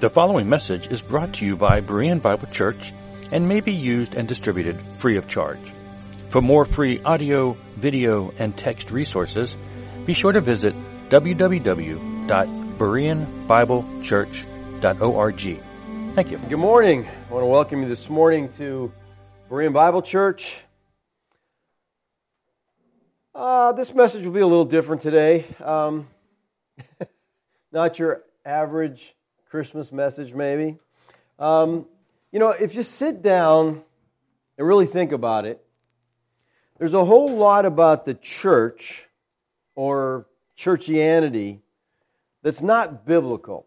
The following message is brought to you by Berean Bible Church and may be used and distributed free of charge. For more free audio, video, and text resources, be sure to visit www.bereanbiblechurch.org. Thank you. Good morning. I want to welcome you this morning to Berean Bible Church. This message will be a little different today. Not your average Christmas message, maybe. If you sit down and really think about it, there's a whole lot about the church or churchianity that's not biblical.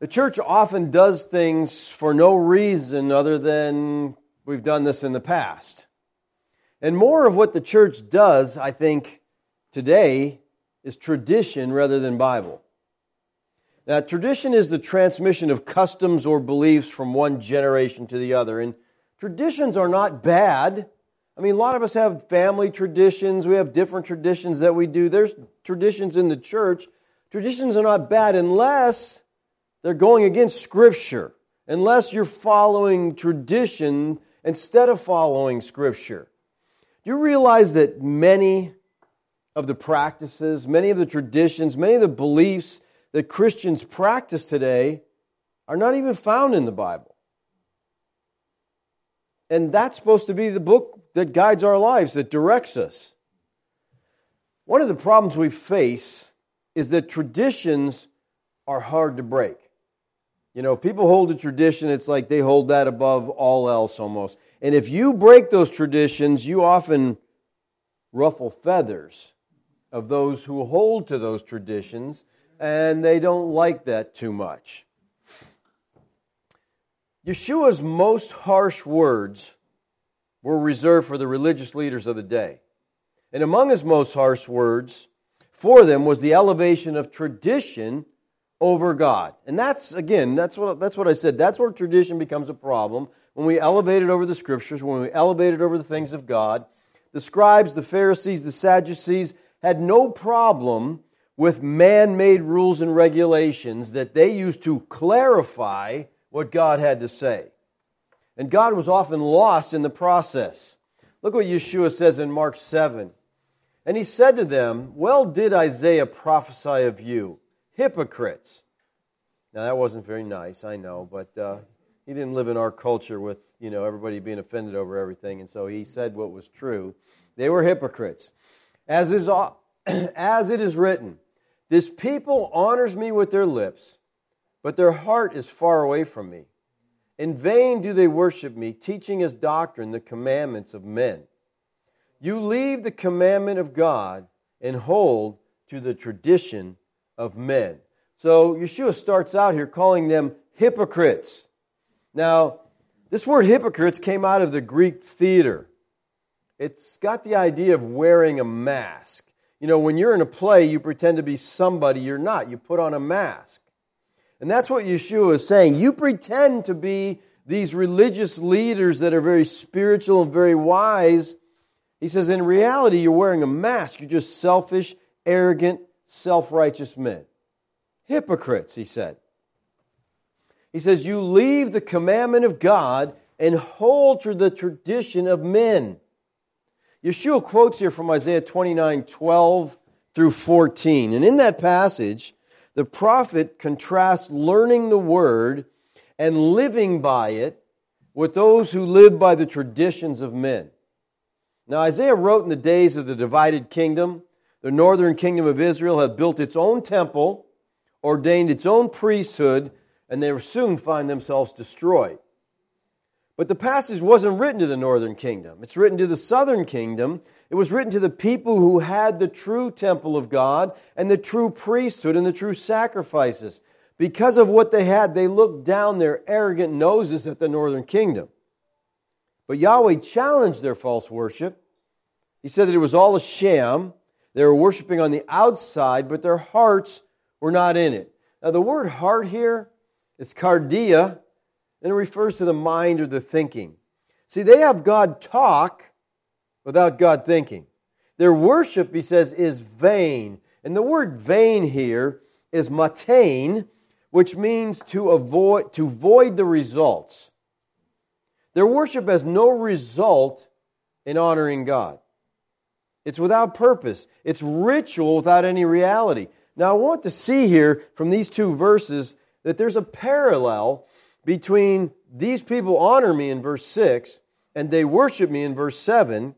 The church often does things for no reason other than we've done this in the past. And more of what the church does, I think, today is tradition rather than Bible. Now, tradition is the transmission of customs or beliefs from one generation to the other. And traditions are not bad. I mean, a lot of us have family traditions. We have different traditions that we do. There's traditions in the church. Traditions are not bad unless they're going against Scripture, unless you're following tradition instead of following Scripture. Do you realize that many of the practices, many of the traditions, many of the beliefs that Christians practice today are not even found in the Bible? And that's supposed to be the book that guides our lives, that directs us. One of the problems we face is that traditions are hard to break. You know, if people hold a tradition, it's like they hold that above all else almost. And if you break those traditions, you often ruffle feathers of those who hold to those traditions, and they don't like that too much. Yeshua's most harsh words were reserved for the religious leaders of the day. And among his most harsh words for them was the elevation of tradition over God. And that's what I said. That's where tradition becomes a problem. When we elevate it over the Scriptures, when we elevate it over the things of God, the scribes, the Pharisees, the Sadducees had no problem with man-made rules and regulations that they used to clarify what God had to say. And God was often lost in the process. Look what Yeshua says in Mark 7. And he said to them, "Well did Isaiah prophesy of you, hypocrites." Now that wasn't very nice, I know, but he didn't live in our culture with, you know, everybody being offended over everything, and so he said what was true. They were hypocrites. As it is written, "This people honors me with their lips, but their heart is far away from me. In vain do they worship me, teaching as doctrine the commandments of men. You leave the commandment of God and hold to the tradition of men." So Yeshua starts out here calling them hypocrites. Now, this word hypocrites came out of the Greek theater. It's got the idea of wearing a mask. You know, when you're in a play, you pretend to be somebody you're not. You put on a mask. And that's what Yeshua is saying. You pretend to be these religious leaders that are very spiritual and very wise. He says, in reality, you're wearing a mask. You're just selfish, arrogant, self-righteous men. Hypocrites, he said. He says, you leave the commandment of God and hold to the tradition of men. Yeshua quotes here from Isaiah 29:12 through 14. And in that passage, the prophet contrasts learning the word and living by it with those who live by the traditions of men. Now, Isaiah wrote in the days of the divided kingdom. The northern kingdom of Israel had built its own temple, ordained its own priesthood, and they would soon find themselves destroyed. But the passage wasn't written to the northern kingdom. It's written to the southern kingdom. It was written to the people who had the true temple of God and the true priesthood and the true sacrifices. Because of what they had, they looked down their arrogant noses at the northern kingdom. But Yahweh challenged their false worship. He said that it was all a sham. They were worshiping on the outside, but their hearts were not in it. Now, the word heart here is cardia, and it refers to the mind or the thinking. See, they have God talk without God thinking. Their worship, he says, is vain. And the word vain here is matane, which means to void the results. Their worship has no result in honoring God. It's without purpose. It's ritual without any reality. Now, I want to see here from these two verses that there's a parallel between these people honor me in verse 6 and they worship me in verse 7,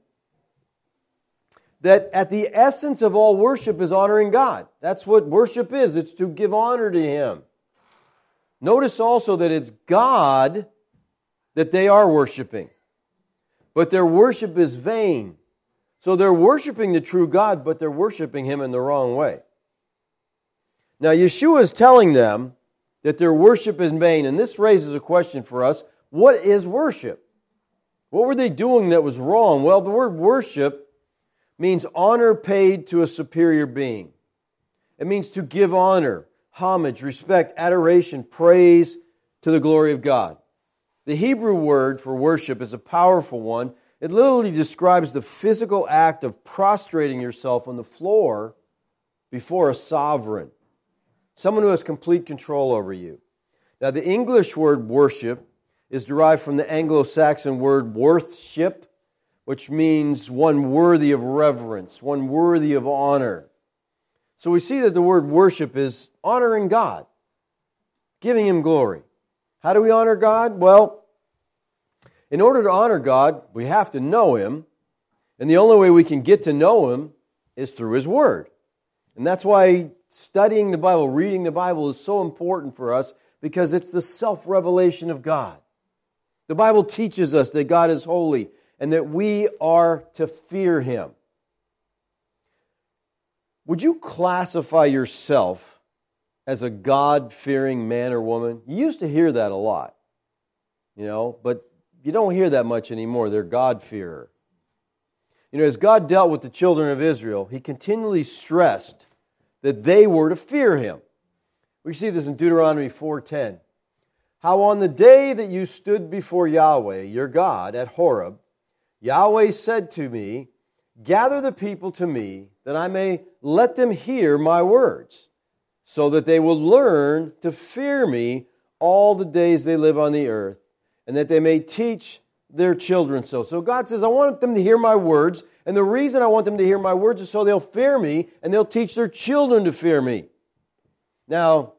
that at the essence of all worship is honoring God. That's what worship is. It's to give honor to Him. Notice also that it's God that they are worshiping, but their worship is vain. So they're worshiping the true God, but they're worshiping Him in the wrong way. Now, Yeshua is telling them that their worship is vain, and this raises a question for us. What is worship? What were they doing that was wrong? Well, the word worship means honor paid to a superior being. It means to give honor, homage, respect, adoration, praise to the glory of God. The Hebrew word for worship is a powerful one. It literally describes the physical act of prostrating yourself on the floor before a sovereign, someone who has complete control over you. Now, the English word worship is derived from the Anglo-Saxon word worthship, which means one worthy of reverence, one worthy of honor. So we see that the word worship is honoring God, giving Him glory. How do we honor God? Well, in order to honor God, we have to know Him, and the only way we can get to know Him is through His Word. And that's why studying the Bible, reading the Bible is so important for us, because it's the self-revelation of God. The Bible teaches us that God is holy and that we are to fear Him. Would you classify yourself as a God-fearing man or woman? You used to hear that a lot, but you don't hear that much anymore. They're God-fearer. As God dealt with the children of Israel, He continually stressed that they were to fear Him. We see this in Deuteronomy 4:10. How on the day that you stood before Yahweh, your God, at Horeb, Yahweh said to me, gather the people to me, that I may let them hear my words, so that they will learn to fear me all the days they live on the earth, and that they may teach their children so. So God says, I want them to hear my words, and the reason I want them to hear my words is so they'll fear me, and they'll teach their children to fear me. Now,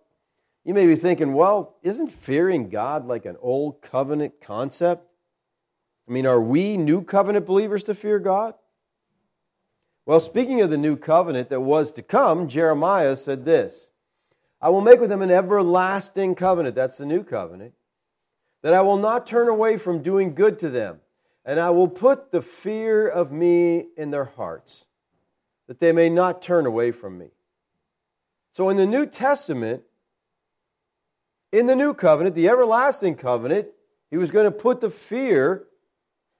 you may be thinking, well, isn't fearing God like an old covenant concept? I mean, are we new covenant believers to fear God? Well, speaking of the new covenant that was to come, Jeremiah said this, I will make with them an everlasting covenant, that's the new covenant, that I will not turn away from doing good to them, and I will put the fear of me in their hearts, that they may not turn away from me. So in the New Testament, in the new covenant, the everlasting covenant, He was going to put the fear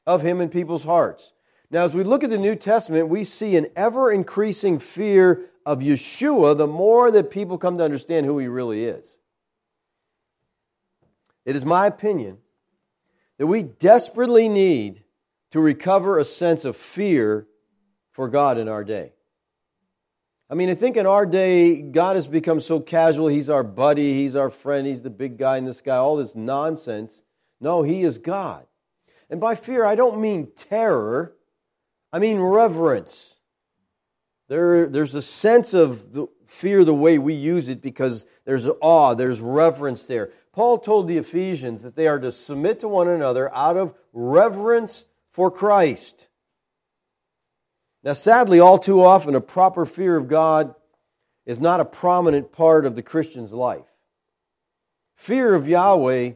of Him in people's hearts. Now, as we look at the New Testament, we see an ever-increasing fear of Yeshua the more that people come to understand who He really is. It is my opinion that we desperately need to recover a sense of fear for God in our day. I mean, I think in our day, God has become so casual. He's our buddy, He's our friend, He's the big guy in the sky, all this nonsense. No, He is God. And by fear, I don't mean terror. I mean reverence. There's a sense of the fear the way we use it because there's awe, there's reverence there. Paul told the Ephesians that they are to submit to one another out of reverence for Christ. Now, sadly, all too often, a proper fear of God is not a prominent part of the Christian's life. Fear of Yahweh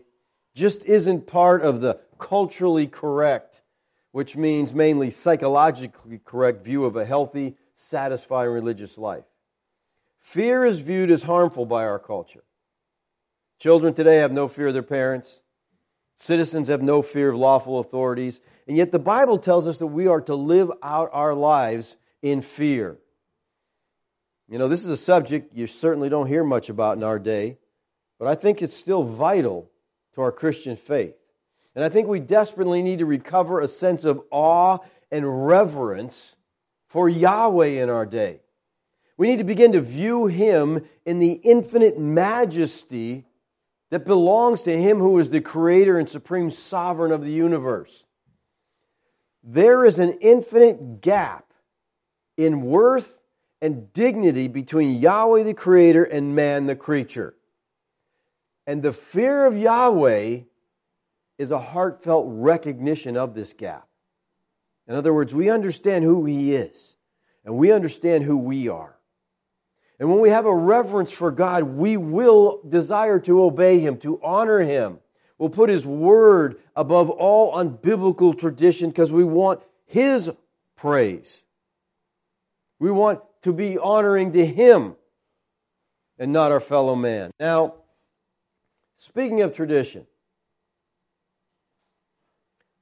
just isn't part of the culturally correct, which means mainly psychologically correct view of a healthy, satisfying religious life. Fear is viewed as harmful by our culture. Children today have no fear of their parents. Citizens have no fear of lawful authorities. And yet the Bible tells us that we are to live out our lives in fear. This is a subject you certainly don't hear much about in our day, but I think it's still vital to our Christian faith. And I think we desperately need to recover a sense of awe and reverence for Yahweh in our day. We need to begin to view Him in the infinite majesty that belongs to Him who is the Creator and Supreme Sovereign of the universe. There is an infinite gap in worth and dignity between Yahweh the Creator and man the creature. And the fear of Yahweh is a heartfelt recognition of this gap. In other words, we understand who He is, and we understand who we are. And when we have a reverence for God, we will desire to obey Him, to honor Him. We'll put His Word above all unbiblical tradition because we want His praise. We want to be honoring to Him and not our fellow man. Now, speaking of tradition,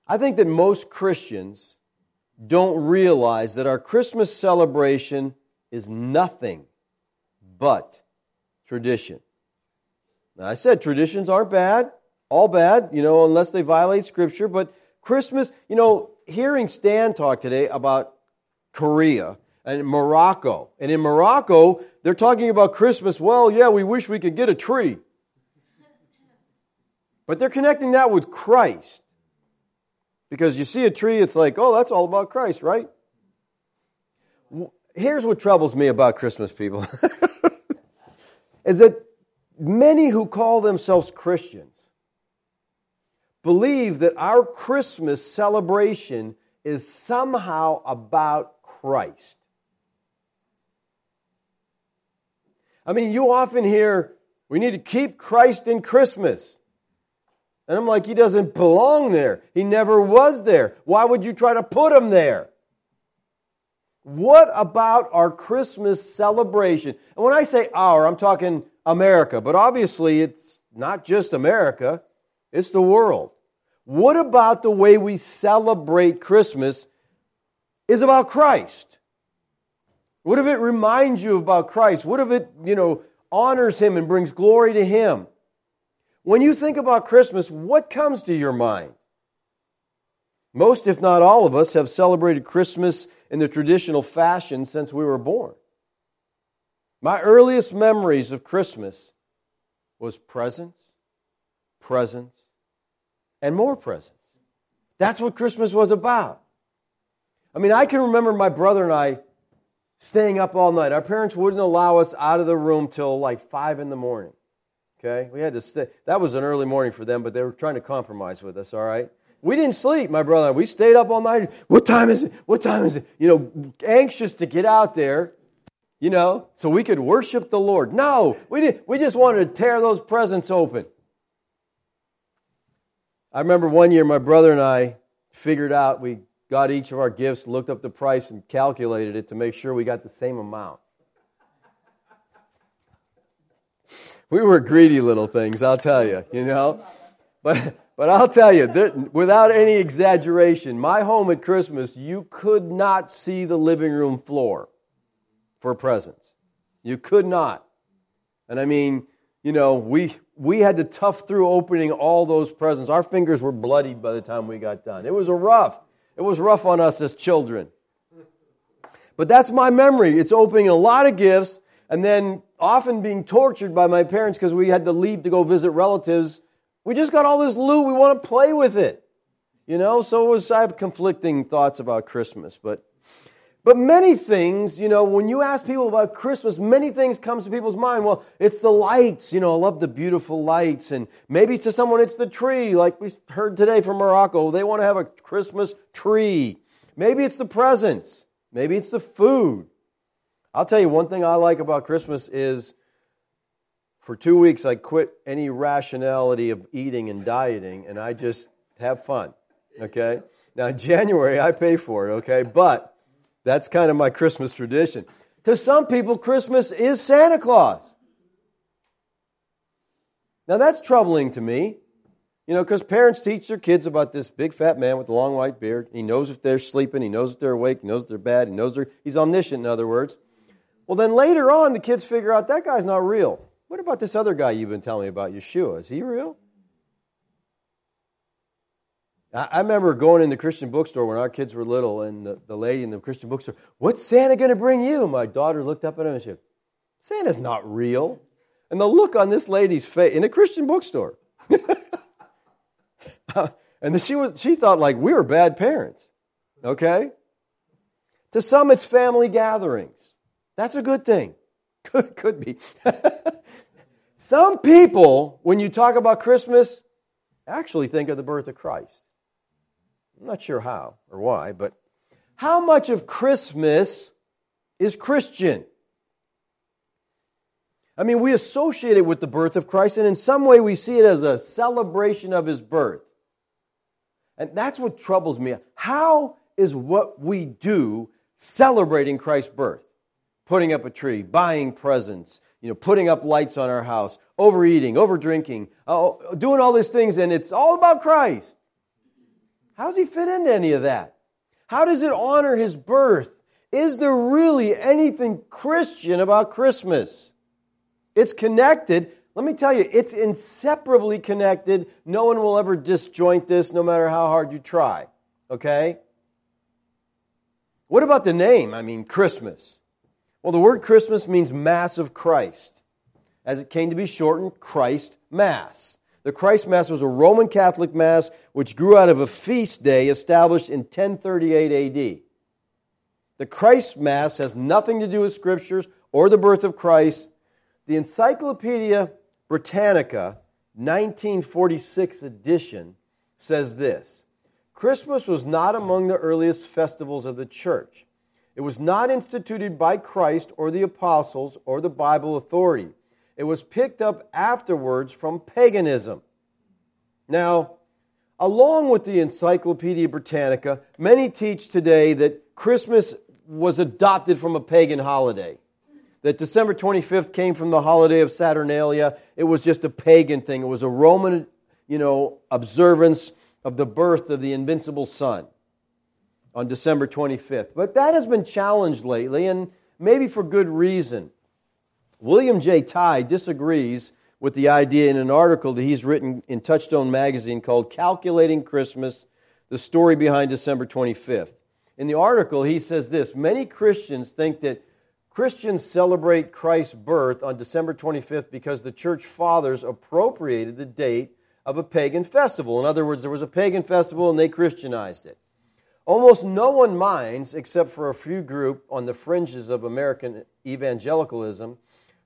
I think that most Christians don't realize that our Christmas celebration is nothing but tradition. Now, I said traditions aren't bad, all bad, unless they violate Scripture. But Christmas, hearing Stan talk today about Korea and Morocco. And in Morocco, they're talking about Christmas. Well, yeah, we wish we could get a tree. But they're connecting that with Christ. Because you see a tree, it's like, oh, that's all about Christ, right? Here's what troubles me about Christmas, people. is that many who call themselves Christians believe that our Christmas celebration is somehow about Christ. I mean, you often hear, we need to keep Christ in Christmas. And I'm like, He doesn't belong there. He never was there. Why would you try to put Him there? What about our Christmas celebration? And when I say our, I'm talking America. But obviously, it's not just America. It's the world. What about the way we celebrate Christmas is about Christ? What if it reminds you about Christ? What if it, honors Him and brings glory to Him? When you think about Christmas, what comes to your mind? Most, if not all of us, have celebrated Christmas in the traditional fashion since we were born. My earliest memories of Christmas was presents, presents, and more presents. That's what Christmas was about. I mean, I can remember my brother and I staying up all night. Our parents wouldn't allow us out of the room till like 5 in the morning. Okay, we had to stay. That was an early morning for them, but they were trying to compromise with us, all right? We didn't sleep, my brother and I. We stayed up all night. What time is it? Anxious to get out there, so we could worship the Lord. No, we didn't. We just wanted to tear those presents open. I remember one year my brother and I figured out, we got each of our gifts, looked up the price, and calculated it to make sure we got the same amount. We were greedy little things, I'll tell you, But I'll tell you, without any exaggeration, my home at Christmas, you could not see the living room floor for presents. You could not. And I mean, we had to tough through opening all those presents. Our fingers were bloodied by the time we got done. It was rough on us as children. But that's my memory. It's opening a lot of gifts and then often being tortured by my parents because we had to leave to go visit relatives. We just got all this loot. We want to play with it. I have conflicting thoughts about Christmas. But many things, when you ask people about Christmas, many things comes to people's mind. Well, it's the lights. I love the beautiful lights. And maybe to someone it's the tree, like we heard today from Morocco. They want to have a Christmas tree. Maybe it's the presents. Maybe it's the food. I'll tell you one thing I like about Christmas is for 2 weeks I quit any rationality of eating and dieting and I just have fun, okay? Now in January I pay for it, okay? But that's kind of my Christmas tradition. To some people, Christmas is Santa Claus. Now that's troubling to me, because parents teach their kids about this big fat man with the long white beard. He knows if they're sleeping, he knows if they're awake, he knows if they're bad, he's omniscient, in other words. Well, then later on, the kids figure out that guy's not real. What about this other guy you've been telling me about, Yeshua? Is he real? I remember going in the Christian bookstore when our kids were little, and the lady in the Christian bookstore, "What's Santa going to bring you?" My daughter looked up at him and she said, "Santa's not real." And the look on this lady's face in a Christian bookstore. And then she thought like we were bad parents. Okay? To some, it's family gatherings. That's a good thing. Could be. Some people, when you talk about Christmas, actually think of the birth of Christ. I'm not sure how or why, but how much of Christmas is Christian? I mean, we associate it with the birth of Christ, and in some way we see it as a celebration of His birth. And that's what troubles me. How is what we do celebrating Christ's birth? Putting up a tree, buying presents, putting up lights on our house, overeating, overdrinking, doing all these things, and it's all about Christ. How does He fit into any of that? How does it honor His birth? Is there really anything Christian about Christmas? It's connected. Let me tell you, it's inseparably connected. No one will ever disjoint this, no matter how hard you try. Okay? What about the name? I mean, Christmas. Well, the word Christmas means Mass of Christ, as it came to be shortened, Christ Mass. The Christ Mass was a Roman Catholic Mass which grew out of a feast day established in 1038 AD. The Christ Mass has nothing to do with Scriptures or the birth of Christ. The Encyclopedia Britannica 1946 edition says this: Christmas was not among the earliest festivals of the Church. It was not instituted by Christ or the apostles or the Bible authority. It was picked up afterwards from paganism. Now, along with the Encyclopedia Britannica, many teach today that Christmas was adopted from a pagan holiday. That December 25th came from the holiday of Saturnalia. It was just a pagan thing. It was a Roman, observance of the birth of the invincible Son on December 25th. But that has been challenged lately, and maybe for good reason. William J. Tye disagrees with the idea in an article that he's written in Touchstone Magazine called "Calculating Christmas, the Story Behind December 25th. In the article, he says this: many Christians think that Christians celebrate Christ's birth on December 25th because the church fathers appropriated the date of a pagan festival. In other words, there was a pagan festival and they Christianized it. Almost no one minds, except for a few group on the fringes of American evangelicalism,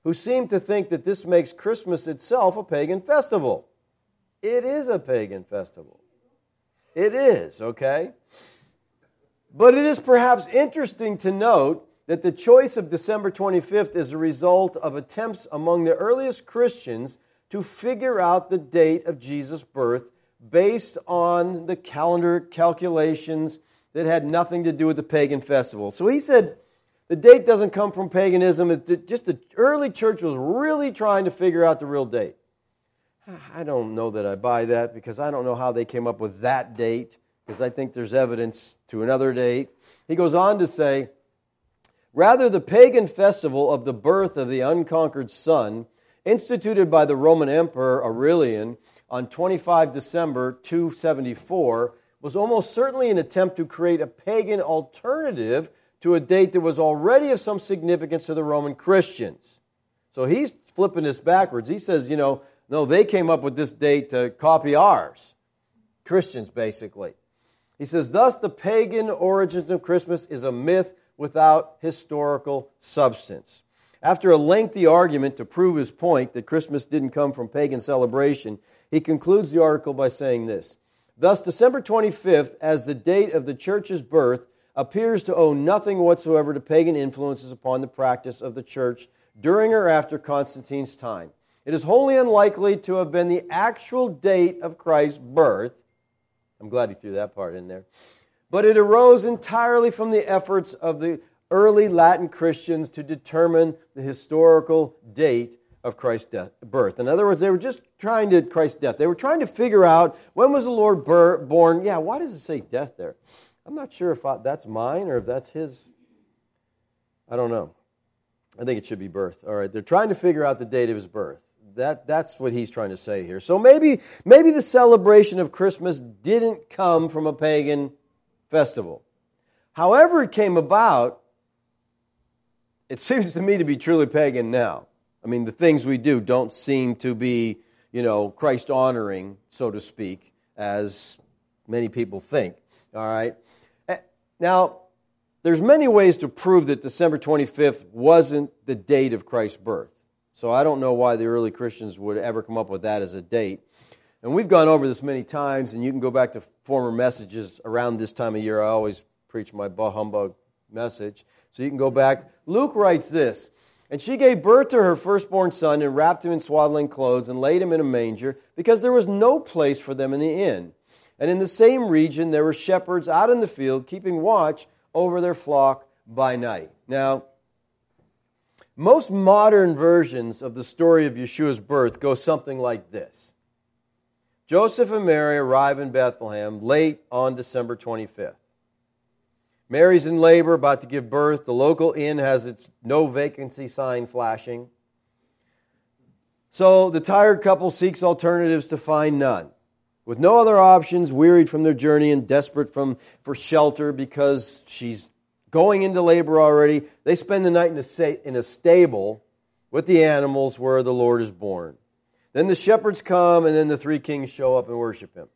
who seem to think that this makes Christmas itself a pagan festival. It is a pagan festival. It is, okay? But it is perhaps interesting to note that the choice of December 25th is a result of attempts among the earliest Christians to figure out the date of Jesus' birth based on the calendar calculations that had nothing to do with the pagan festival. So he said the date doesn't come from paganism. It's just the early church was really trying to figure out the real date. I don't know that I buy that, because I don't know how they came up with that date, because I think there's evidence to another date. He goes on to say, rather, the pagan festival of the birth of the unconquered Son, instituted by the Roman Emperor Aurelian on 25 December 274, was almost certainly an attempt to create a pagan alternative to a date that was already of some significance to the Roman Christians. So he's flipping this backwards. He says, no, they came up with this date to copy ours. Christians, basically. He says, thus the pagan origins of Christmas is a myth without historical substance. After a lengthy argument to prove his point that Christmas didn't come from pagan celebration, he concludes the article by saying this: thus, December 25th, as the date of the church's birth, appears to owe nothing whatsoever to pagan influences upon the practice of the church during or after Constantine's time. It is wholly unlikely to have been the actual date of Christ's birth. I'm glad he threw that part in there. But it arose entirely from the efforts of the early Latin Christians to determine the historical date of Christ's birth. In other words, they were just trying to, Christ's death, they were trying to figure out when was the Lord born. Yeah, why does it say death there? I'm not sure if that's mine or if that's his. I don't know. I think it should be birth. All right, they're trying to figure out the date of his birth. That's what he's trying to say here. So maybe the celebration of Christmas didn't come from a pagan festival. However it came about, it seems to me to be truly pagan now. I mean, the things we do don't seem to be, Christ-honoring, so to speak, as many people think. All right? Now, there's many ways to prove that December 25th wasn't the date of Christ's birth. So I don't know why the early Christians would ever come up with that as a date. And we've gone over this many times, and you can go back to former messages around this time of year. I always preach my bah humbug message. So you can go back. Luke writes this, "And she gave birth to her firstborn son and wrapped him in swaddling clothes and laid him in a manger because there was no place for them in the inn. And in the same region there were shepherds out in the field keeping watch over their flock by night." Now, most modern versions of the story of Yeshua's birth go something like this. Joseph and Mary arrive in Bethlehem late on December 25th. Mary's in labor, about to give birth. The local inn has its no vacancy sign flashing. So the tired couple seeks alternatives to find none. With no other options, wearied from their journey and desperate for shelter because she's going into labor already, they spend the night in a stable with the animals where the Lord is born. Then the shepherds come, and then the three kings show up and worship him.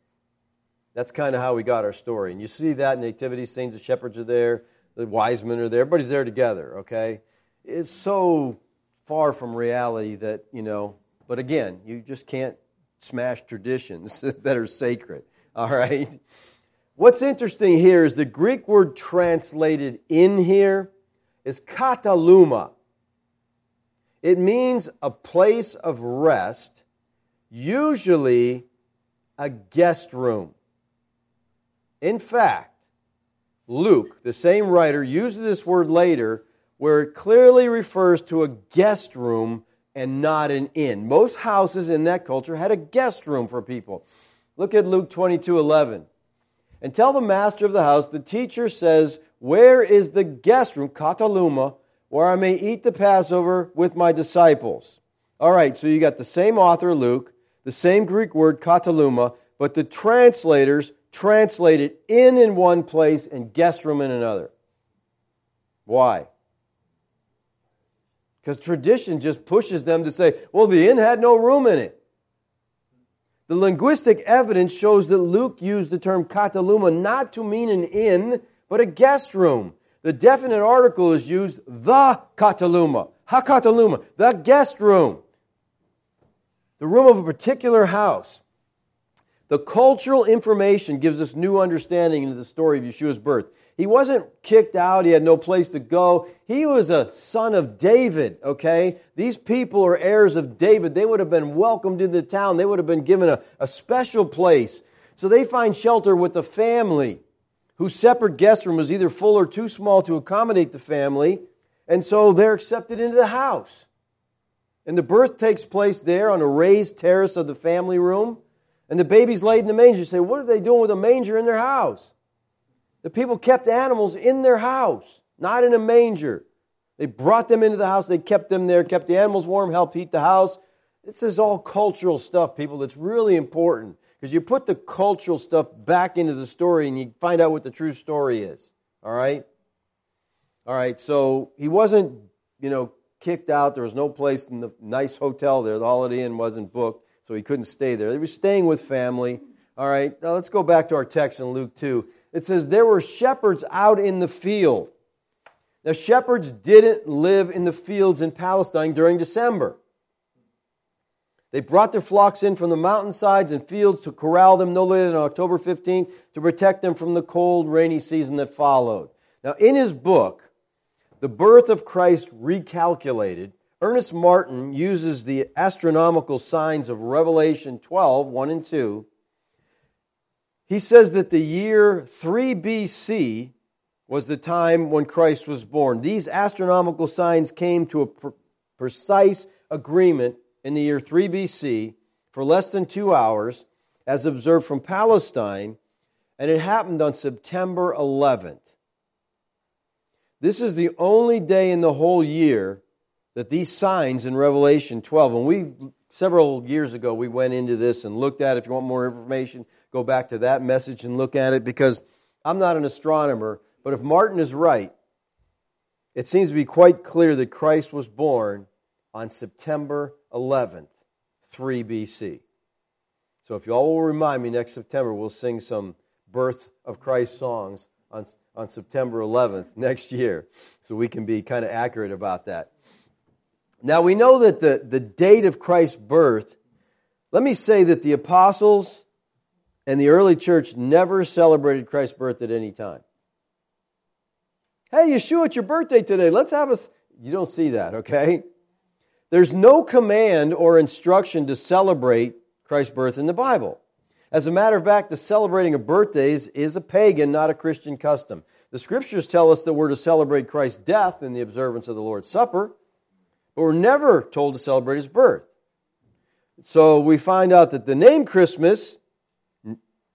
That's kind of how we got our story. And you see that in nativity scenes. The shepherds are there. The wise men are there. Everybody's there together, okay? It's so far from reality that, but again, you just can't smash traditions that are sacred, all right? What's interesting here is the Greek word translated in here is kataluma. It means a place of rest, usually a guest room. In fact, Luke, the same writer, uses this word later where it clearly refers to a guest room and not an inn. Most houses in that culture had a guest room for people. Look at Luke 22:11. "And tell the master of the house, the teacher says, where is the guest room, kataluma, where I may eat the Passover with my disciples?" All right, so you got the same author, Luke, the same Greek word, kataluma, but the translators translated inn in one place and guest room in another. Why? Because tradition just pushes them to say, well, the inn had no room in it. The linguistic evidence shows that Luke used the term kataluma not to mean an inn, but a guest room. The definite article is used, the kataluma, ha kataluma, the guest room, the room of a particular house. The cultural information gives us new understanding into the story of Yeshua's birth. He wasn't kicked out. He had no place to go. He was a son of David, okay? These people are heirs of David. They would have been welcomed into the town. They would have been given a special place. So they find shelter with the family, whose separate guest room was either full or too small to accommodate the family. And so they're accepted into the house. And the birth takes place there on a raised terrace of the family room. And the baby's laid in the manger. You say, what are they doing with a manger in their house? The people kept animals in their house, not in a manger. They brought them into the house. They kept them there, kept the animals warm, helped heat the house. This is all cultural stuff, people. That's really important because you put the cultural stuff back into the story and you find out what the true story is. All right? All right, so he wasn't, kicked out. There was no place in the nice hotel there. The Holiday Inn wasn't booked. So he couldn't stay there. They were staying with family. All right, now let's go back to our text in Luke 2. It says, there were shepherds out in the field. Now, shepherds didn't live in the fields in Palestine during December. They brought their flocks in from the mountainsides and fields to corral them no later than October 15th to protect them from the cold, rainy season that followed. Now, in his book, The Birth of Christ Recalculated, Ernest Martin uses the astronomical signs of Revelation 12:1-2. He says that the year 3 BC was the time when Christ was born. These astronomical signs came to a precise agreement in the year 3 BC for less than 2 hours, as observed from Palestine, and it happened on September 11th. This is the only day in the whole year that these signs in Revelation 12, and we've Several years ago, we went into this and looked at it. If you want more information, go back to that message and look at it, because I'm not an astronomer, but if Martin is right, it seems to be quite clear that Christ was born on September 11th, 3 BC. So if you all will remind me, next September, we'll sing some Birth of Christ songs on September 11th next year, so we can be kind of accurate about that. Now, we know that the date of Christ's birth, let me say that the apostles and the early church never celebrated Christ's birth at any time. Hey, Yeshua, it's your birthday today. Let's have us. You don't see that, okay? There's no command or instruction to celebrate Christ's birth in the Bible. As a matter of fact, the celebrating of birthdays is a pagan, not a Christian custom. The Scriptures tell us that we're to celebrate Christ's death in the observance of the Lord's Supper, but we're never told to celebrate His birth. So we find out that the name Christmas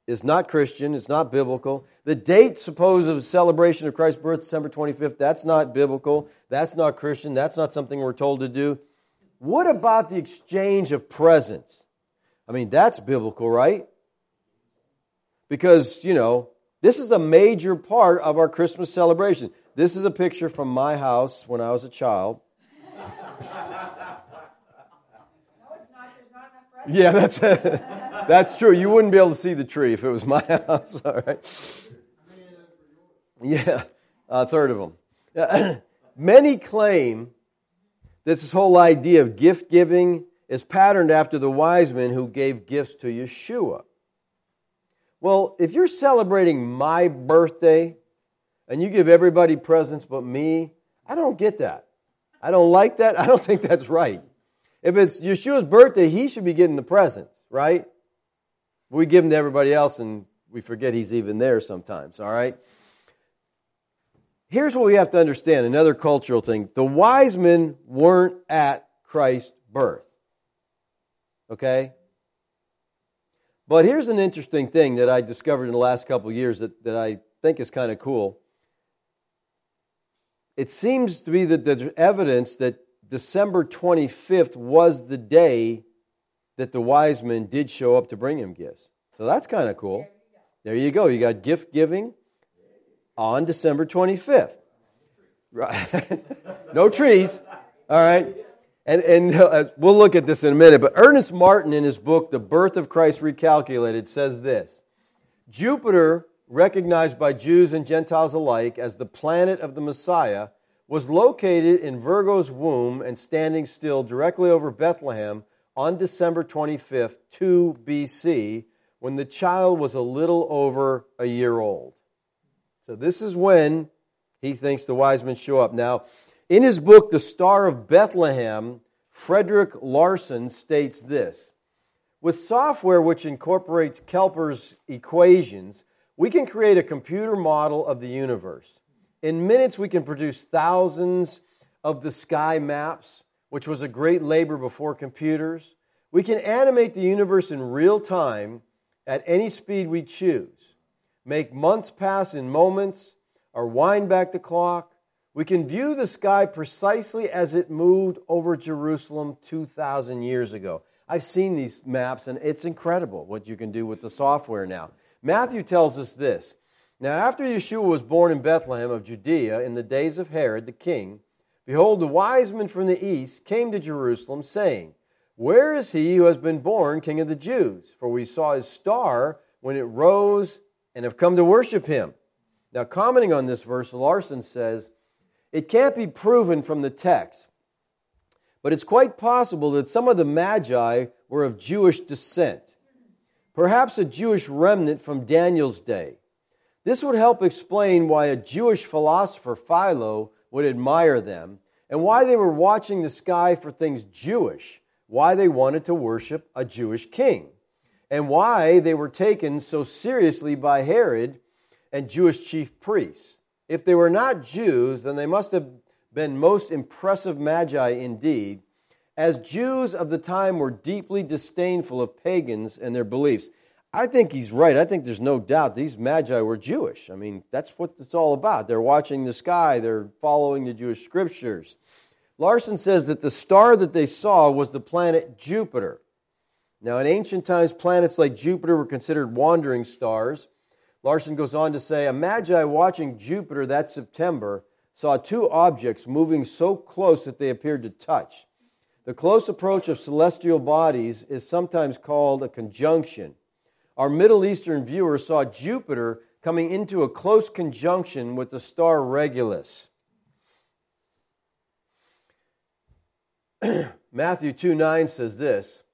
is not Christian, it's not biblical. The date, suppose, of celebration of Christ's birth, December 25th, that's not biblical, that's not Christian, that's not something we're told to do. What about the exchange of presents? I mean, that's biblical, right? Because, you know, this is a major part of our Christmas celebration. This is a picture from my house when I was a child. No, it's not. There's not enough presents. Yeah, that's true. You wouldn't be able to see the tree if it was my house. All right. Yeah, a third of them. Many claim this whole idea of gift giving is patterned after the wise men who gave gifts to Yeshua. Well, if you're celebrating my birthday and you give everybody presents but me, I don't get that. I don't like that. I don't think that's right. If it's Yeshua's birthday, he should be getting the presents, right? We give them to everybody else and we forget he's even there sometimes, all right? Here's what we have to understand, another cultural thing. The wise men weren't at Christ's birth, okay? But here's an interesting thing that I discovered in the last couple of years that I think is kind of cool. It seems to be that there's evidence that December 25th was the day that the wise men did show up to bring him gifts. So that's kind of cool. There you go. You got gift giving on December 25th. Right? No trees. All right. And we'll look at this in a minute, but Ernest Martin in his book, The Birth of Christ Recalculated, says this: Jupiter, recognized by Jews and Gentiles alike as the planet of the Messiah, was located in Virgo's womb and standing still directly over Bethlehem on December 25th, 2 BC, when the child was a little over a year old. So this is when he thinks the wise men show up. Now, in his book, The Star of Bethlehem, Frederick Larson states this: with software which incorporates Kepler's equations, we can create a computer model of the universe. In minutes, we can produce thousands of the sky maps, which was a great labor before computers. We can animate the universe in real time at any speed we choose, make months pass in moments, or wind back the clock. We can view the sky precisely as it moved over Jerusalem 2,000 years ago. I've seen these maps, and it's incredible what you can do with the software now. Matthew tells us this: now, after Yeshua was born in Bethlehem of Judea in the days of Herod the king, behold, the wise men from the east came to Jerusalem, saying, where is he who has been born king of the Jews? For we saw his star when it rose and have come to worship him. Now, commenting on this verse, Larson says, it can't be proven from the text, but it's quite possible that some of the Magi were of Jewish descent, perhaps a Jewish remnant from Daniel's day. This would help explain why a Jewish philosopher, Philo, would admire them, and why they were watching the sky for things Jewish, why they wanted to worship a Jewish king, and why they were taken so seriously by Herod and Jewish chief priests. If they were not Jews, then they must have been most impressive magi indeed, as Jews of the time were deeply disdainful of pagans and their beliefs. I think he's right. I think there's no doubt these magi were Jewish. I mean, that's what it's all about. They're watching the sky. They're following the Jewish scriptures. Larson says that the star that they saw was the planet Jupiter. Now, in ancient times, planets like Jupiter were considered wandering stars. Larson goes on to say, a magi watching Jupiter that September saw two objects moving so close that they appeared to touch. The close approach of celestial bodies is sometimes called a conjunction. Our Middle Eastern viewer saw Jupiter coming into a close conjunction with the star Regulus. Matthew 2:9 says this,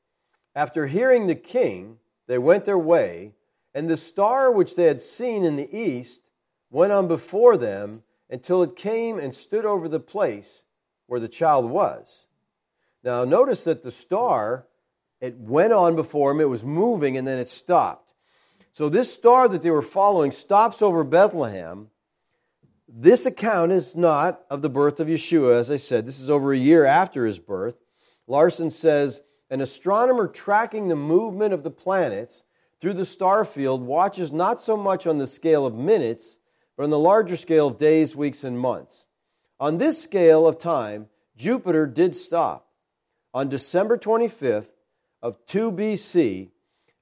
"After hearing the king, they went their way, and the star which they had seen in the east went on before them until it came and stood over the place where the child was." Now notice that the star, it went on before him, it was moving, and then it stopped. So this star that they were following stops over Bethlehem. This account is not of the birth of Yeshua, as I said. This is over a year after his birth. Larson says, an astronomer tracking the movement of the planets through the star field watches not so much on the scale of minutes, but on the larger scale of days, weeks, and months. On this scale of time, Jupiter did stop on December 25th of 2 BC.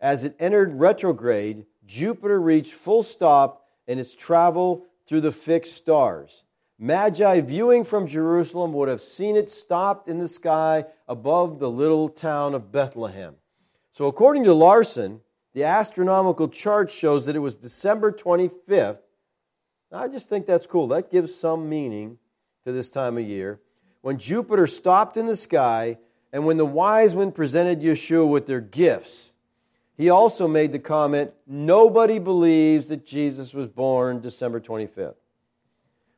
As it entered retrograde, Jupiter reached full stop in its travel through the fixed stars. Magi viewing from Jerusalem would have seen it stopped in the sky above the little town of Bethlehem. So according to Larson, the astronomical chart shows that it was December 25th. I just think that's cool. That gives some meaning to this time of year. When Jupiter stopped in the sky, and when the wise men presented Yeshua with their gifts. He also made the comment, nobody believes that Jesus was born December 25th.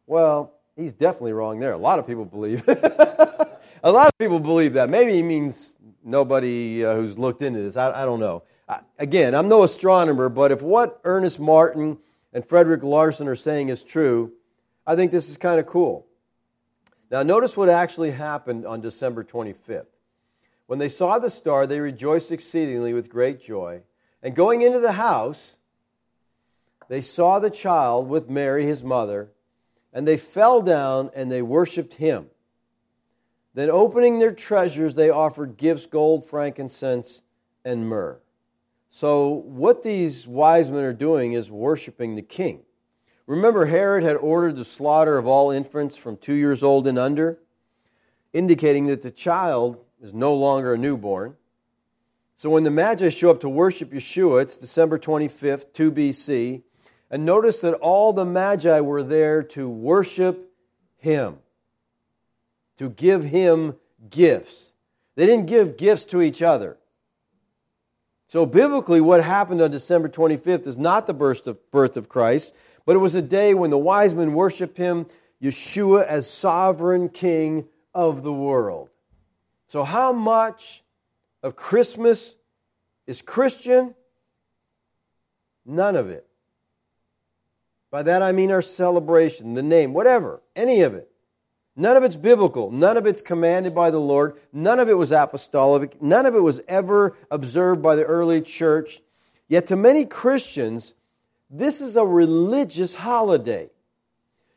Well, he's definitely wrong there. A lot of people believe. A lot of people believe that. Maybe he means nobody who's looked into this. I don't know. Again, I'm no astronomer, but if what Ernest Martin and Frederick Larson are saying is true, I think this is kind of cool. Now, notice what actually happened on December 25th. When they saw the star, they rejoiced exceedingly with great joy. And going into the house, they saw the child with Mary, his mother, and they fell down and they worshipped him. Then opening their treasures, they offered gifts, gold, frankincense, and myrrh. So what these wise men are doing is worshiping the king. Remember, Herod had ordered the slaughter of all infants from 2 years old and under, indicating that the child is no longer a newborn. So when the Magi show up to worship Yeshua, it's December 25th, 2 BC, and notice that all the Magi were there to worship him, to give him gifts. They didn't give gifts to each other. So biblically, what happened on December 25th is not the birth of Christ, but it was a day when the wise men worshiped him, Yeshua, as sovereign king of the world. So how much of Christmas is Christian? None of it. By that I mean our celebration, the name, whatever, any of it. None of it's biblical. None of it's commanded by the Lord. None of it was apostolic. None of it was ever observed by the early church. Yet to many Christians, this is a religious holiday.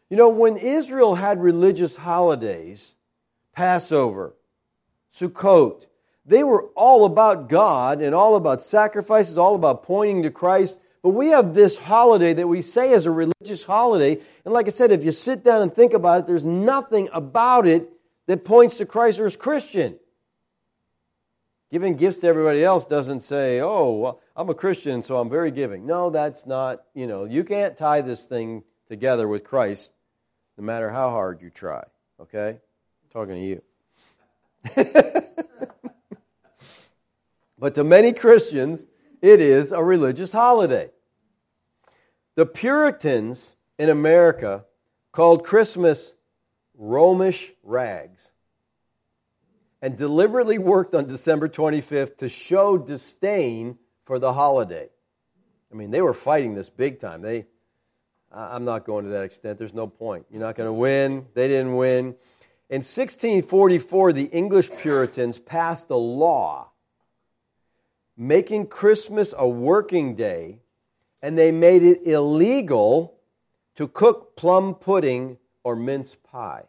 You know, when Israel had religious holidays, Passover, Sukkot, they were all about God and all about sacrifices, all about pointing to Christ. But we have this holiday that we say is a religious holiday. And like I said, if you sit down and think about it, there's nothing about it that points to Christ or is Christian. Giving gifts to everybody else doesn't say, oh, well, I'm a Christian, so I'm very giving. No, that's not, you can't tie this thing together with Christ no matter how hard you try, okay? I'm talking to you. But to many Christians, it is a religious holiday. The Puritans in America called Christmas Romish rags and deliberately worked on December 25th to show disdain for the holiday. I mean, they were fighting this big time. I'm not going to that extent. There's no point. You're not going to win. They didn't win. In 1644, the English Puritans passed a law making Christmas a working day, and they made it illegal to cook plum pudding or mince pie.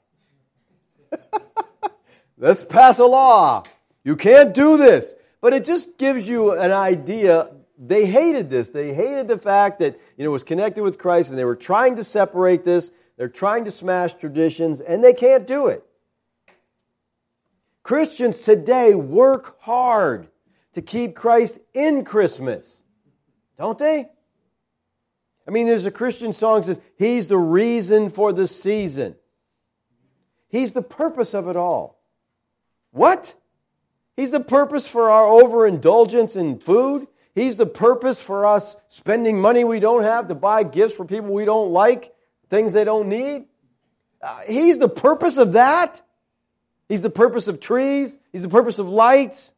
let's pass a law. You can't do this. But it just gives you an idea. They hated this. They hated the fact that, you know, it was connected with Christ, and they were trying to separate this. They're trying to smash traditions, and they can't do it. Christians today work hard to keep Christ in Christmas, don't they? I mean, there's a Christian song that says, He's the reason for the season. He's the purpose of it all. What? He's the purpose for our overindulgence in food. He's the purpose for us spending money we don't have to buy gifts for people we don't like, things they don't need. He's the purpose of that. He's the purpose of trees. He's the purpose of lights.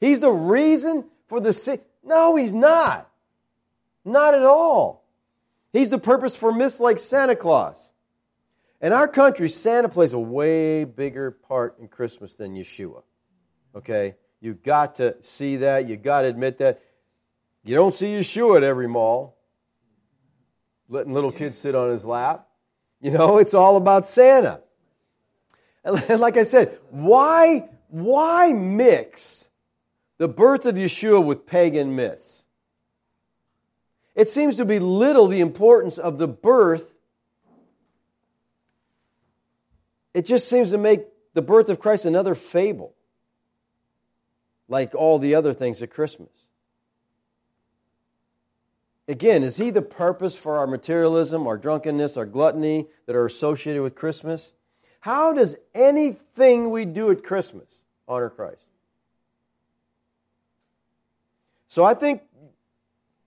He's the reason for the season. No, He's not. Not at all. He's the purpose for myths like Santa Claus. In our country, Santa plays a way bigger part in Christmas than Yeshua. Okay? You've got to see that. You've got to admit that. You don't see Yeshua at every mall, letting little kids sit on His lap. You know, it's all about Santa. And like I said, why mix the birth of Yeshua with pagan myths? It seems to belittle the importance of the birth. It just seems to make the birth of Christ another fable, like all the other things at Christmas. Again, is He the purpose for our materialism, our drunkenness, our gluttony that are associated with Christmas? How does anything we do at Christmas honor Christ? So I think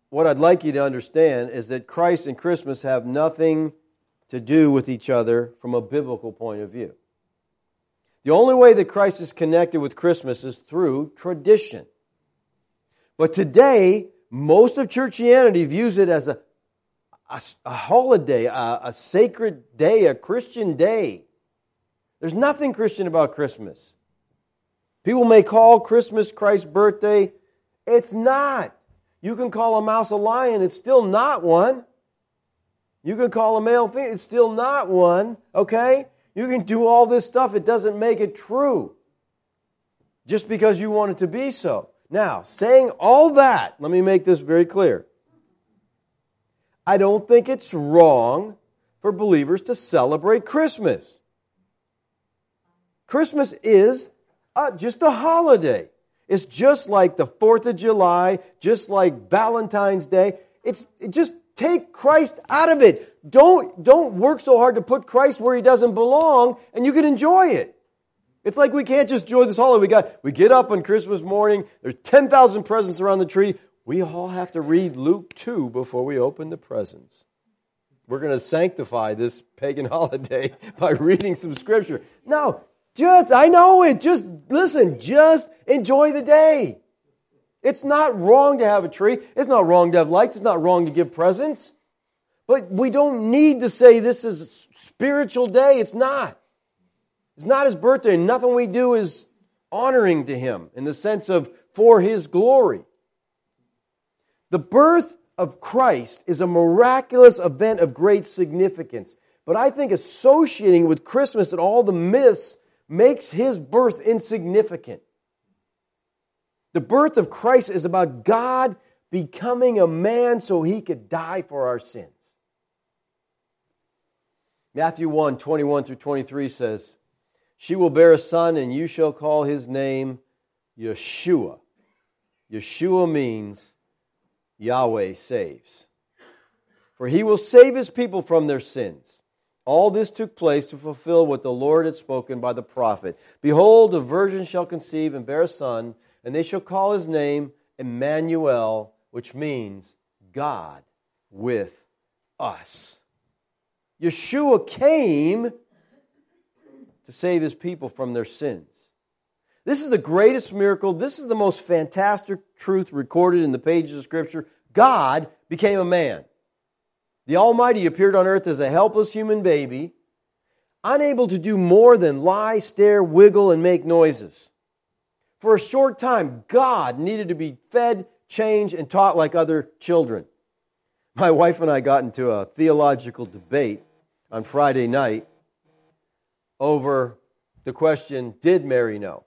what I'd like you to understand is that Christ and Christmas have nothing to do with each other from a biblical point of view. The only way that Christ is connected with Christmas is through tradition. But today, most of churchianity views it as a holiday, a sacred day, a Christian day. There's nothing Christian about Christmas. People may call Christmas Christ's birthday. It's not. You can call a mouse a lion, it's still not one. You can call a male thing, it's still not one, okay? You can do all this stuff, it doesn't make it true. Just because you want it to be so. Now, saying all that, let me make this very clear. I don't think it's wrong for believers to celebrate Christmas. Christmas is just a holiday. It's just like the 4th of July, just like Valentine's Day. Just take Christ out of it. Don't work so hard to put Christ where He doesn't belong, and you can enjoy it. It's like we can't just enjoy this holiday. We get up on Christmas morning, there's 10,000 presents around the tree. We all have to read Luke 2 before we open the presents. We're going to sanctify this pagan holiday by reading some Scripture. No. Just enjoy the day. It's not wrong to have a tree. It's not wrong to have lights. It's not wrong to give presents. But we don't need to say this is a spiritual day. It's not. It's not His birthday. Nothing we do is honoring to Him in the sense of for His glory. The birth of Christ is a miraculous event of great significance. But I think associating with Christmas and all the myths makes His birth insignificant. The birth of Christ is about God becoming a man so He could die for our sins. Matthew 1, 21 through 23 says, She will bear a son, and you shall call his name Yeshua. Yeshua means Yahweh saves. For He will save His people from their sins. All this took place to fulfill what the Lord had spoken by the prophet. Behold, a virgin shall conceive and bear a son, and they shall call His name Emmanuel, which means God with us. Yeshua came to save His people from their sins. This is the greatest miracle. This is the most fantastic truth recorded in the pages of Scripture. God became a man. The Almighty appeared on earth as a helpless human baby, unable to do more than lie, stare, wiggle, and make noises. For a short time, God needed to be fed, changed, and taught like other children. My wife and I got into a theological debate on Friday night over the question, did Mary know?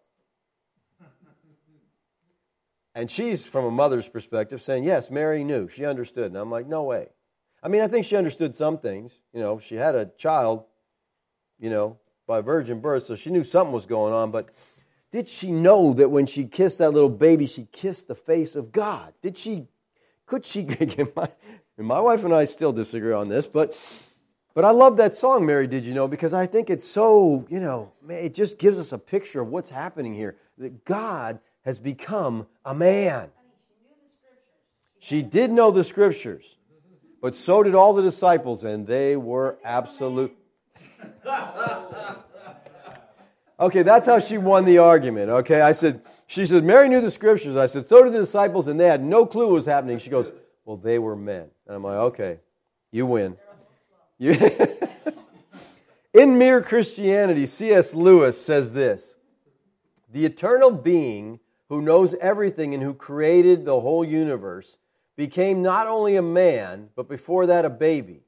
And she's, from a mother's perspective, saying, yes, Mary knew. She understood. And I'm like, no way. I mean, I think she understood some things. You know, she had a child, you know, by virgin birth, so she knew something was going on. But did she know that when she kissed that little baby, she kissed the face of God? Did she, could she, my wife and I still disagree on this, but I love that song, Mary, Did You Know? Because I think it's so, you know, it just gives us a picture of what's happening here, that God has become a man. She did know the Scriptures, but so did all the disciples, and they were absolute. Okay, that's how she won the argument, okay? She said, Mary knew the Scriptures. I said, so did the disciples, and they had no clue what was happening. She goes, well, they were men. And I'm like, okay, you win. In Mere Christianity, C.S. Lewis says this, the eternal being who knows everything and who created the whole universe became not only a man, but before that a baby,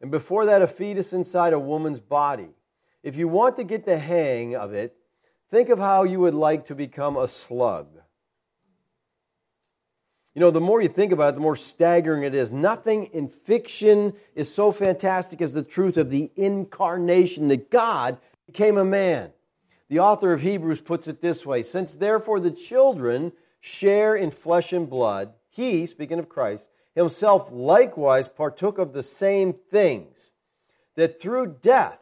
and before that a fetus inside a woman's body. If you want to get the hang of it, think of how you would like to become a slug. You know, the more you think about it, the more staggering it is. Nothing in fiction is so fantastic as the truth of the incarnation, that God became a man. The author of Hebrews puts it this way, since therefore the children share in flesh and blood, he, speaking of Christ, himself likewise partook of the same things, that through death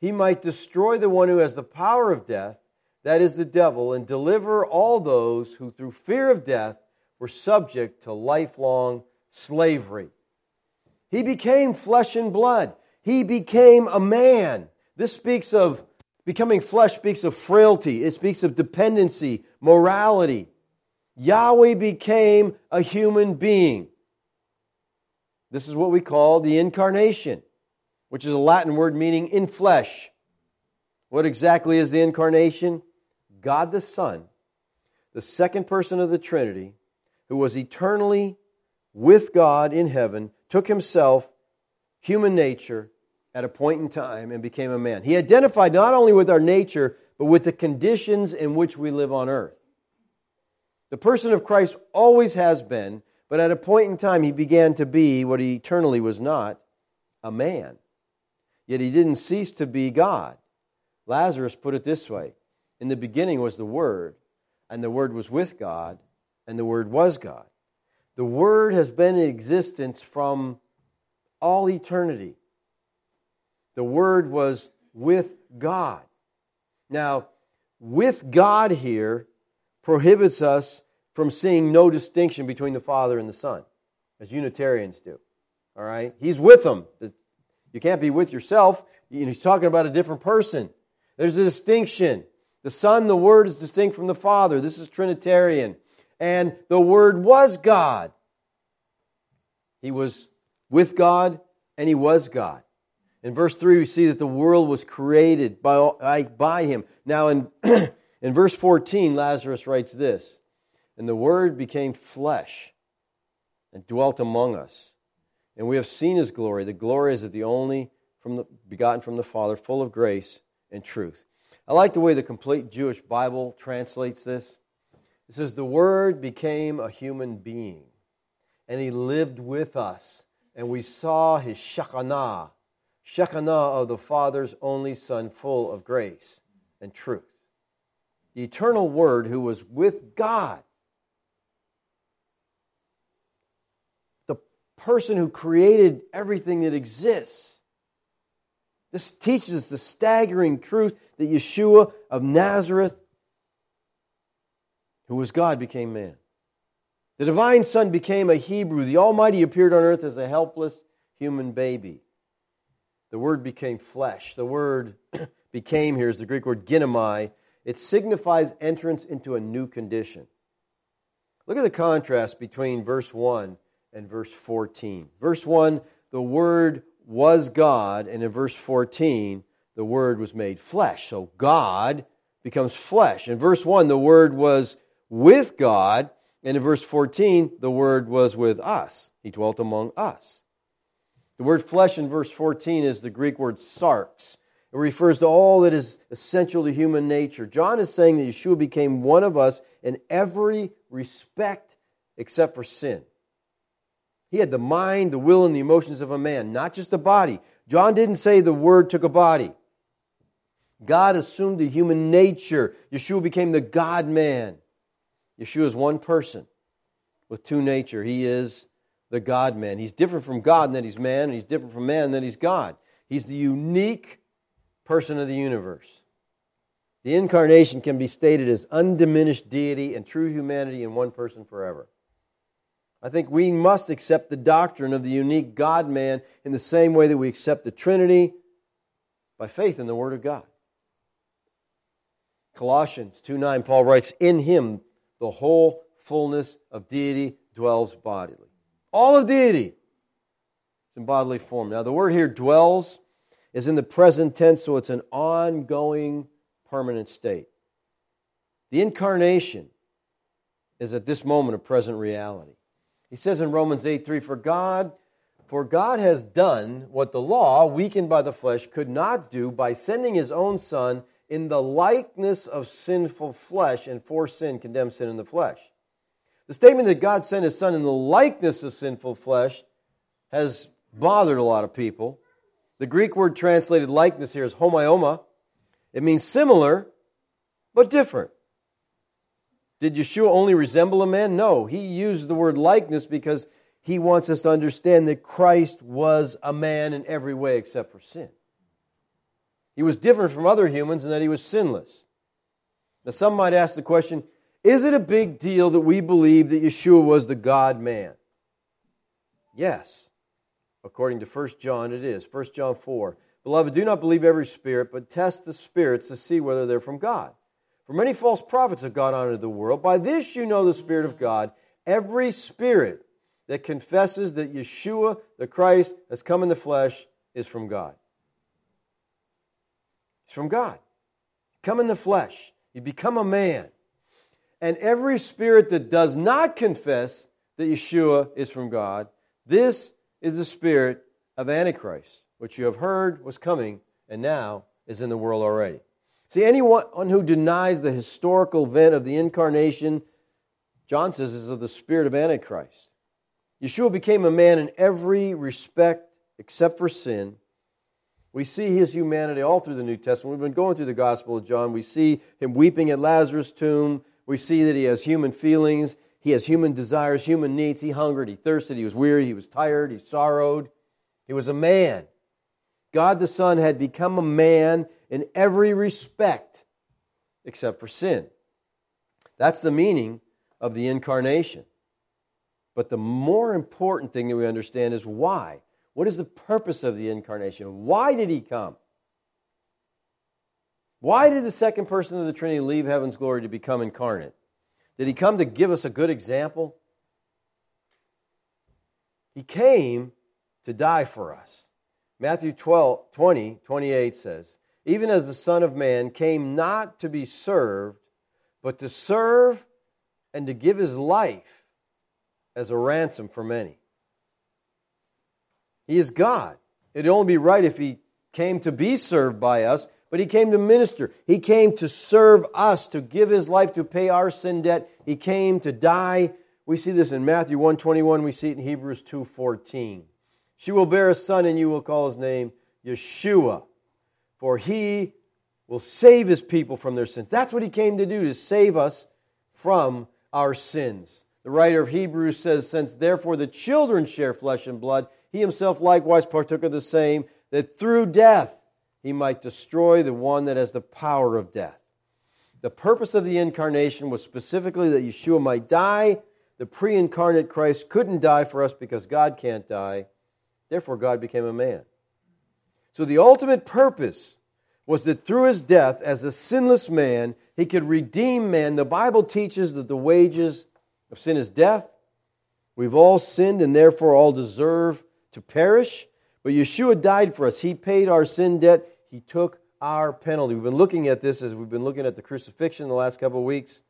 he might destroy the one who has the power of death, that is the devil, and deliver all those who through fear of death were subject to lifelong slavery. He became flesh and blood. He became a man. This speaks of becoming flesh speaks of frailty. It speaks of dependency, morality. Yahweh became a human being. This is what we call the incarnation, which is a Latin word meaning in flesh. What exactly is the incarnation? God the Son, the second person of the Trinity, who was eternally with God in heaven, took himself, human nature, at a point in time and became a man. He identified not only with our nature, but with the conditions in which we live on earth. The person of Christ always has been, but at a point in time he began to be what he eternally was not, a man. Yet he didn't cease to be God. Lazarus put it this way, in the beginning was the Word, and the Word was with God, and the Word was God. The Word has been in existence from all eternity. The Word was with God. Now, with God here prohibits us from seeing no distinction between the Father and the Son, as Unitarians do. All right? He's with them. You can't be with yourself. He's talking about a different person. There's a distinction. The Son, the Word, is distinct from the Father. This is Trinitarian. And the Word was God. He was with God, and He was God. In verse 3, we see that the world was created by Him. Now, in verse 14, Lazarus writes this, and the Word became flesh and dwelt among us. And we have seen His glory. The glory is of the only begotten from the Father, full of grace and truth. I like the way the Complete Jewish Bible translates this. It says, the Word became a human being, and He lived with us, and we saw His Shekinah, Shekinah of the Father's only Son, full of grace and truth. The eternal Word who was with God. The person who created everything that exists. This teaches us the staggering truth that Yeshua of Nazareth, who was God, became man. The divine Son became a Hebrew. The Almighty appeared on earth as a helpless human baby. The Word became flesh. The word became here is the Greek word ginomai. It signifies entrance into a new condition. Look at the contrast between verse 1 and verse 14. Verse 1, the Word was God, and in verse 14, the Word was made flesh. So God becomes flesh. In verse 1, the Word was with God, and in verse 14, the Word was with us. He dwelt among us. The word flesh in verse 14 is the Greek word sarx. It refers to all that is essential to human nature. John is saying that Yeshua became one of us in every respect except for sin. He had the mind, the will, and the emotions of a man, not just a body. John didn't say the Word took a body. God assumed a human nature. Yeshua became the God-man. Yeshua is one person with two natures. He is the God-man. He's different from God in that he's man, and he's different from man in that he's God. He's the unique person of the universe. The incarnation can be stated as undiminished deity and true humanity in one person forever. I think we must accept the doctrine of the unique God-man in the same way that we accept the Trinity by faith in the Word of God. Colossians 2:9, Paul writes, "In Him the whole fullness of deity dwells bodily." All of deity is in bodily form. Now the word here, dwells, is in the present tense, so it's an ongoing, permanent state. The incarnation is at this moment a present reality. He says in Romans 8:3, For God has done what the law, weakened by the flesh, could not do by sending His own Son in the likeness of sinful flesh, and for sin condemned sin in the flesh. The statement that God sent His Son in the likeness of sinful flesh has bothered a lot of people. The Greek word translated likeness here is homoioma. It means similar, but different. Did Yeshua only resemble a man? No, He used the word likeness because He wants us to understand that Christ was a man in every way except for sin. He was different from other humans in that He was sinless. Now some might ask the question, is it a big deal that we believe that Yeshua was the God-man? Yes. According to 1 John, it is. 1 John 4, "Beloved, do not believe every spirit, but test the spirits to see whether they're from God. For many false prophets have gone out into the world. By this you know the Spirit of God. Every spirit that confesses that Yeshua, the Christ, has come in the flesh is from God." It's from God. Come in the flesh. You become a man. And every spirit that does not confess that Yeshua is from God, this is the spirit of Antichrist, which you have heard was coming and now is in the world already. See, anyone who denies the historical event of the incarnation, John says, is of the spirit of Antichrist. Yeshua became a man in every respect except for sin. We see His humanity all through the New Testament. We've been going through the Gospel of John. We see Him weeping at Lazarus' tomb. We see that He has human feelings. He has human desires, human needs. He hungered, He thirsted, He was weary, He was tired, He sorrowed. He was a man. God the Son had become a man in every respect except for sin. That's the meaning of the incarnation. But the more important thing that we understand is why. What is the purpose of the incarnation? Why did He come? Why did the second person of the Trinity leave heaven's glory to become incarnate? Did He come to give us a good example? He came to die for us. Matthew 20:28 says, "Even as the Son of Man came not to be served, but to serve and to give His life as a ransom for many." He is God. It would only be right if He came to be served by us, but He came to minister. He came to serve us, to give His life, to pay our sin debt. He came to die. We see this in Matthew 1:21. We see it in Hebrews 2:14. "She will bear a son, and you will call His name Yeshua, for He will save His people from their sins." That's what He came to do, to save us from our sins. The writer of Hebrews says, "Since therefore the children share flesh and blood, He Himself likewise partook of the same, that through death He might destroy the one that has the power of death." The purpose of the incarnation was specifically that Yeshua might die. The pre-incarnate Christ couldn't die for us because God can't die. Therefore, God became a man. So the ultimate purpose was that through His death as a sinless man, He could redeem man. The Bible teaches that the wages of sin is death. We've all sinned and therefore all deserve to perish. But Yeshua died for us. He paid our sin debt. He took our penalty. We've been looking at this as we've been looking at the crucifixion the last couple of weeks.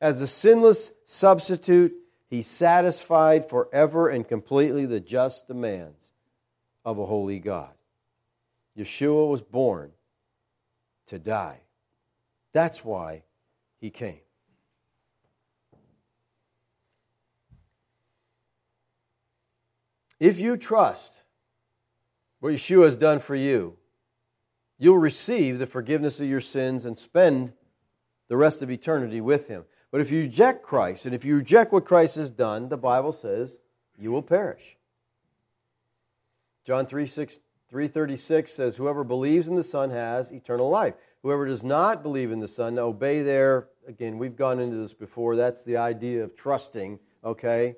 As a sinless substitute, He satisfied forever and completely the just demands of a holy God. Yeshua was born to die. That's why he came. If you trust what Yeshua has done for you, you'll receive the forgiveness of your sins and spend the rest of eternity with him. But if you reject Christ, and if you reject what Christ has done, the Bible says you will perish. John 3:36 says, whoever believes in the Son has eternal life. Whoever does not believe in the Son, obey their... Again, we've gone into this before. That's the idea of trusting, okay?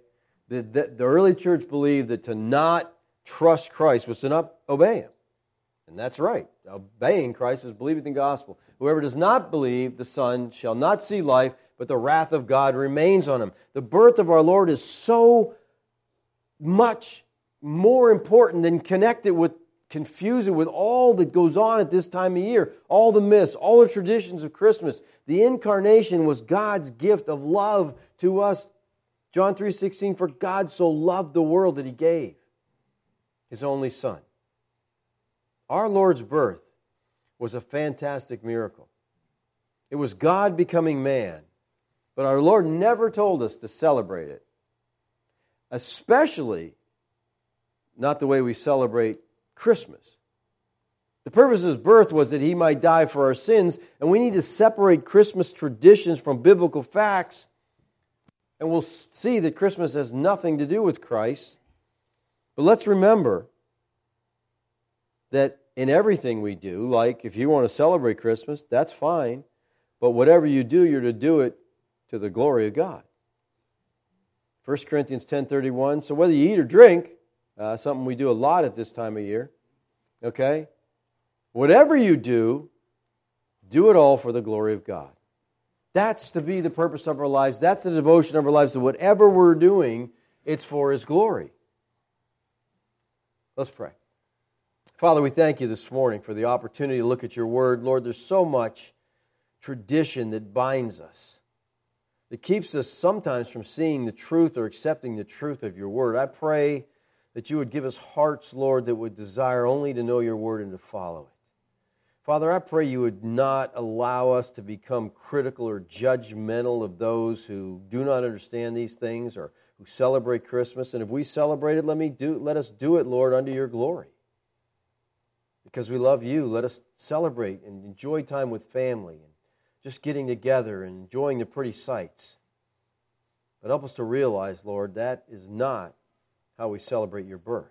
The early church believed that to not trust Christ was to not obey him. And that's right. Obeying Christ is believing the gospel. Whoever does not believe the Son shall not see life, but the wrath of God remains on him. The birth of our Lord is so much more important than confuse it with all that goes on at this time of year, all the myths, all the traditions of Christmas. The incarnation was God's gift of love to us. John 3:16, for God so loved the world that he gave his only Son. Our Lord's birth was a fantastic miracle. It was God becoming man, but our Lord never told us to celebrate it, especially not the way we celebrate Christmas. The purpose of his birth was that he might die for our sins, and we need to separate Christmas traditions from biblical facts, and we'll see that Christmas has nothing to do with Christ. But let's remember that in everything we do, like if you want to celebrate Christmas, that's fine. But whatever you do, you're to do it to the glory of God. 1 Corinthians 10:31, so whether you eat or drink, something we do a lot at this time of year, okay? Whatever you do, do it all for the glory of God. That's to be the purpose of our lives. That's the devotion of our lives. That whatever we're doing, it's for his glory. Let's pray. Father, we thank you this morning for the opportunity to look at your word. Lord, there's so much tradition that binds us, that keeps us sometimes from seeing the truth or accepting the truth of your word. I pray that you would give us hearts, Lord, that would desire only to know your word and to follow it. Father, I pray you would not allow us to become critical or judgmental of those who do not understand these things or who celebrate Christmas. And if we celebrate it, let us do it, Lord, unto your glory. Because we love you, let us celebrate and enjoy time with family and just getting together and enjoying the pretty sights. But help us to realize, Lord, that is not how we celebrate your birth.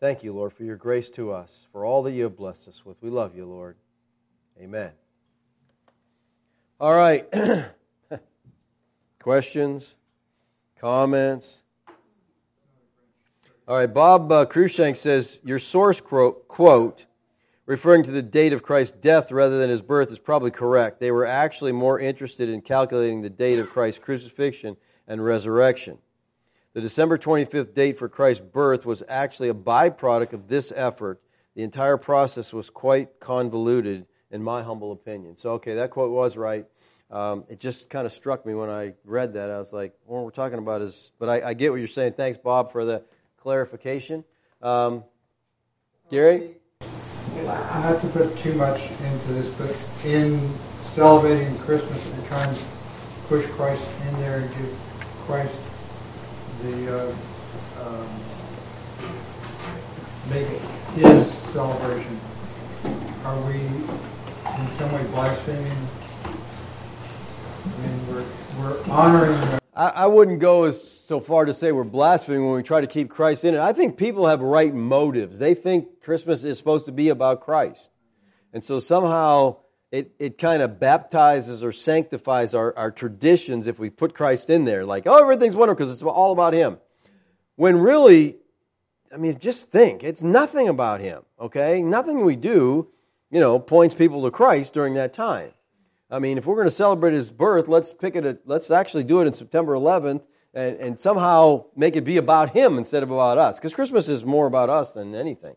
Thank you, Lord, for your grace to us, for all that you have blessed us with. We love you, Lord. Amen. All right. Questions? Comments? All right, Bob Cruikshank says, your source quote, referring to the date of Christ's death rather than his birth, is probably correct. They were actually more interested in calculating the date of Christ's crucifixion and resurrection. The December 25th date for Christ's birth was actually a byproduct of this effort. The entire process was quite convoluted, in my humble opinion. So, okay, that quote was right. It just kind of struck me when I read that. I was like, what we're talking about is... But I get what you're saying. Thanks, Bob, for the clarification. Gary? Not to put too much into this, but in celebrating Christmas and trying to push Christ in there and give Christ make it his celebration. Are we in some way blaspheming? I mean, we're honoring him. I wouldn't go so far to say we're blaspheming when we try to keep Christ in it. I think people have right motives. They think Christmas is supposed to be about Christ. And so somehow it kind of baptizes or sanctifies our traditions if we put Christ in there. Like, everything's wonderful because it's all about him. When really, just think. It's nothing about him, okay? Nothing we do, points people to Christ during that time. If we're going to celebrate his birth, let's actually do it on September 11th and somehow make it be about him instead of about us. Because Christmas is more about us than anything.